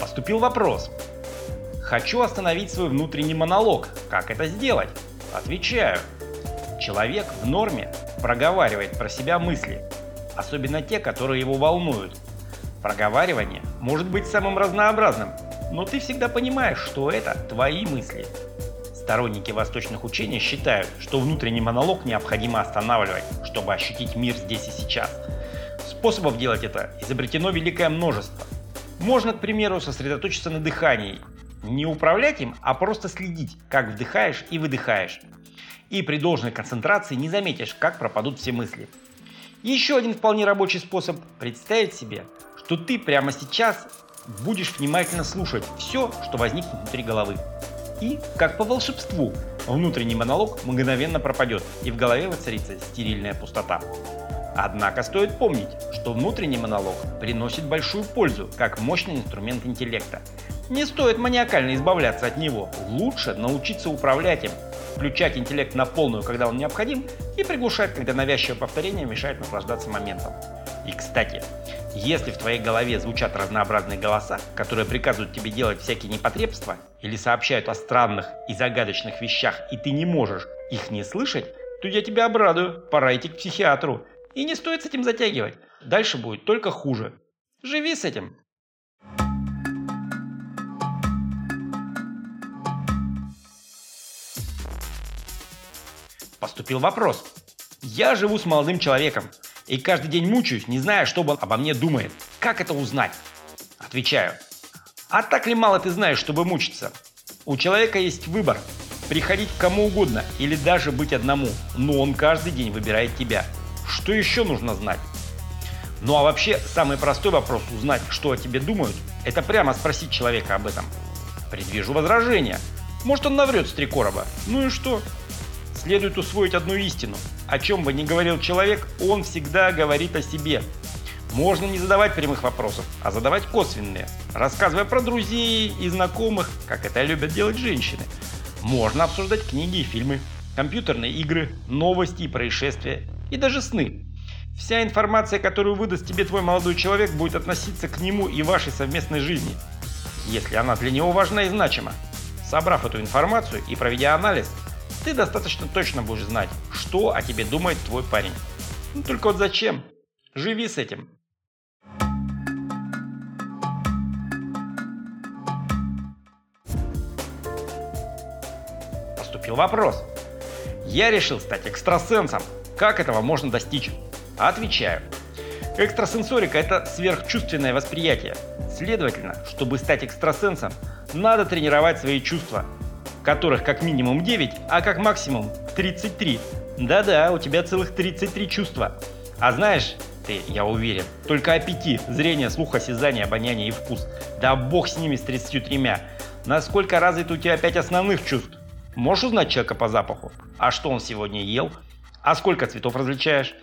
Поступил вопрос. Хочу остановить свой внутренний монолог. Как это сделать? Отвечаю. Человек в норме проговаривает про себя мысли, особенно те, которые его волнуют. Проговаривание может быть самым разнообразным, но ты всегда понимаешь, что это твои мысли. Сторонники восточных учений считают, что внутренний монолог необходимо останавливать, чтобы ощутить мир здесь и сейчас. Способов делать это изобретено великое множество. Можно, к примеру, сосредоточиться на дыхании. Не управлять им, а просто следить, как вдыхаешь и выдыхаешь. И при должной концентрации не заметишь, как пропадут все мысли. Еще один вполне рабочий способ – представить себе, что ты прямо сейчас будешь внимательно слушать все, что возникнет внутри головы. И, как по волшебству, внутренний монолог мгновенно пропадет, и в голове воцарится стерильная пустота. Однако стоит помнить, что внутренний монолог приносит большую пользу, как мощный инструмент интеллекта. Не стоит маниакально избавляться от него, лучше научиться управлять им, включать интеллект на полную, когда он необходим, и приглушать, когда навязчивое повторение мешает наслаждаться моментом. И кстати, если в твоей голове звучат разнообразные голоса, которые приказывают тебе делать всякие непотребства или сообщают о странных и загадочных вещах, и ты не можешь их не слышать, то я тебя обрадую, пора идти к психиатру. И не стоит с этим затягивать, дальше будет только хуже. Живи с этим. Поступил вопрос. Я живу с молодым человеком и каждый день мучаюсь, не зная, что он обо мне думает. Как это узнать? Отвечаю. А так ли мало ты знаешь, чтобы мучиться? У человека есть выбор. Приходить к кому угодно или даже быть одному. Но он каждый день выбирает тебя. Что еще нужно знать? Ну а вообще, самый простой вопрос узнать, что о тебе думают, это прямо спросить человека об этом. Предвижу возражение. Может, он наврет с 3 короба. Ну и что? Следует усвоить одну истину. О чем бы ни говорил человек, он всегда говорит о себе. Можно не задавать прямых вопросов, а задавать косвенные, рассказывая про друзей и знакомых, как это любят делать женщины. Можно обсуждать книги и фильмы, компьютерные игры, новости и происшествия, и даже сны. Вся информация, которую выдаст тебе твой молодой человек, будет относиться к нему и вашей совместной жизни, если она для него важна и значима. Собрав эту информацию и проведя анализ, ты достаточно точно будешь знать, что о тебе думает твой парень. Ну только вот зачем? Живи с этим. Поступил вопрос. Я решил стать экстрасенсом. Как этого можно достичь? Отвечаю. Экстрасенсорика – это сверхчувственное восприятие. Следовательно, чтобы стать экстрасенсом, надо тренировать свои чувства, которых как минимум 9, а как максимум 33. Да-да, у тебя целых 33 чувства. А знаешь, ты, я уверен, только о 5 – зрение, слух, осязание, обоняние и вкус. Да бог с ними, с 33. Насколько развиты у тебя 5 основных чувств? Можешь узнать человека по запаху? А что он сегодня ел? А сколько цветов различаешь?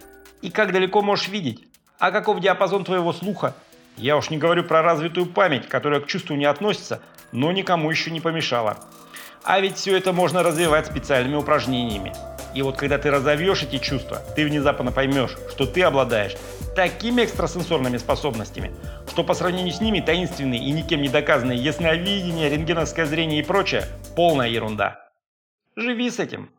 И как далеко можешь видеть? А каков диапазон твоего слуха? Я уж не говорю про развитую память, которая к чувству не относится, но никому еще не помешала. А ведь все это можно развивать специальными упражнениями. И вот когда ты разовьешь эти чувства, ты внезапно поймешь, что ты обладаешь такими экстрасенсорными способностями, что по сравнению с ними таинственные и никем не доказанные ясновидение, рентгеновское зрение и прочее – полная ерунда. Живи с этим.